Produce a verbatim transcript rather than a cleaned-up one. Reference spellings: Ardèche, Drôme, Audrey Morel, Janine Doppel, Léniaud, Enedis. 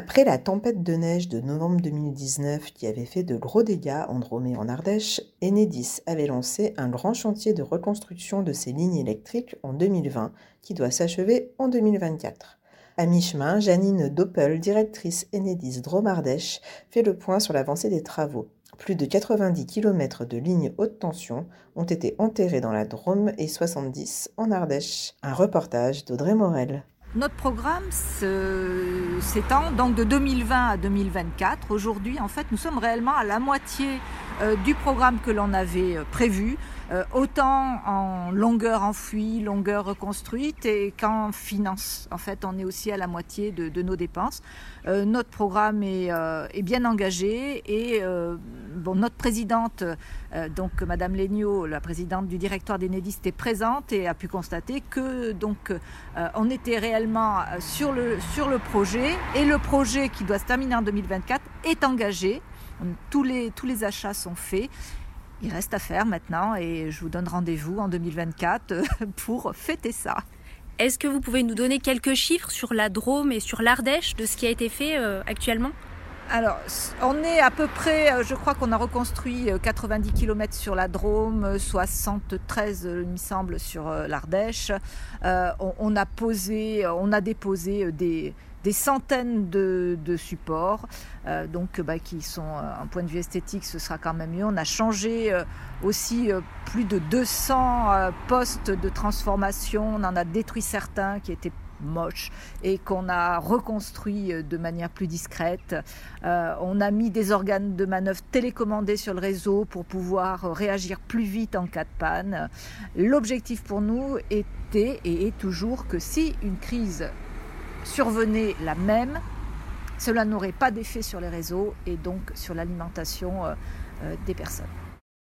Après la tempête de neige de novembre deux mille dix-neuf qui avait fait de gros dégâts en Drôme et en Ardèche, Enedis avait lancé un grand chantier de reconstruction de ses lignes électriques en deux mille vingt qui doit s'achever en deux mille vingt-quatre. À mi-chemin, Janine Doppel, directrice Enedis Drôme-Ardèche, fait le point sur l'avancée des travaux. Plus de quatre-vingt-dix kilomètres de lignes haute tension ont été enterrés dans la Drôme et soixante-dix en Ardèche. Un reportage d'Audrey Morel. Notre programme se, s'étend donc de deux mille vingt à deux mille vingt-quatre. Aujourd'hui, en fait, nous sommes réellement à la moitié euh, du programme que l'on avait euh, prévu, euh, autant en longueur enfouie, longueur reconstruite et qu'en finance. En fait, on est aussi à la moitié de, de nos dépenses. Euh, notre programme est, euh, est bien engagé et euh, bon, notre présidente, euh, donc Madame Léniaud, la présidente du directoire d'Enedis, était présente et a pu constater que donc euh, on était réellement Sur le, sur le projet, et le projet qui doit se terminer en deux mille vingt-quatre est engagé. Tous les, tous les achats sont faits. Il reste à faire maintenant et je vous donne rendez-vous en deux mille vingt-quatre pour fêter ça. Est-ce que vous pouvez nous donner quelques chiffres sur la Drôme et sur l'Ardèche de ce qui a été fait euh, actuellement ? Alors, on est à peu près, je crois qu'on a reconstruit quatre-vingt-dix kilomètres sur la Drôme, soixante-treize, il me semble, sur l'Ardèche. Euh, on, on a posé, on a déposé des, des centaines de, de supports, euh, donc bah, qui sont, d'un point de vue esthétique, ce sera quand même mieux. On a changé euh, aussi euh, plus de deux cents euh, postes de transformation. On en a détruit certains qui étaient moche et qu'on a reconstruit de manière plus discrète. Euh, on a mis des organes de manœuvre télécommandés sur le réseau pour pouvoir réagir plus vite en cas de panne. L'objectif pour nous était et est toujours que si une crise survenait la même, cela n'aurait pas d'effet sur les réseaux et donc sur l'alimentation euh, euh, des personnes.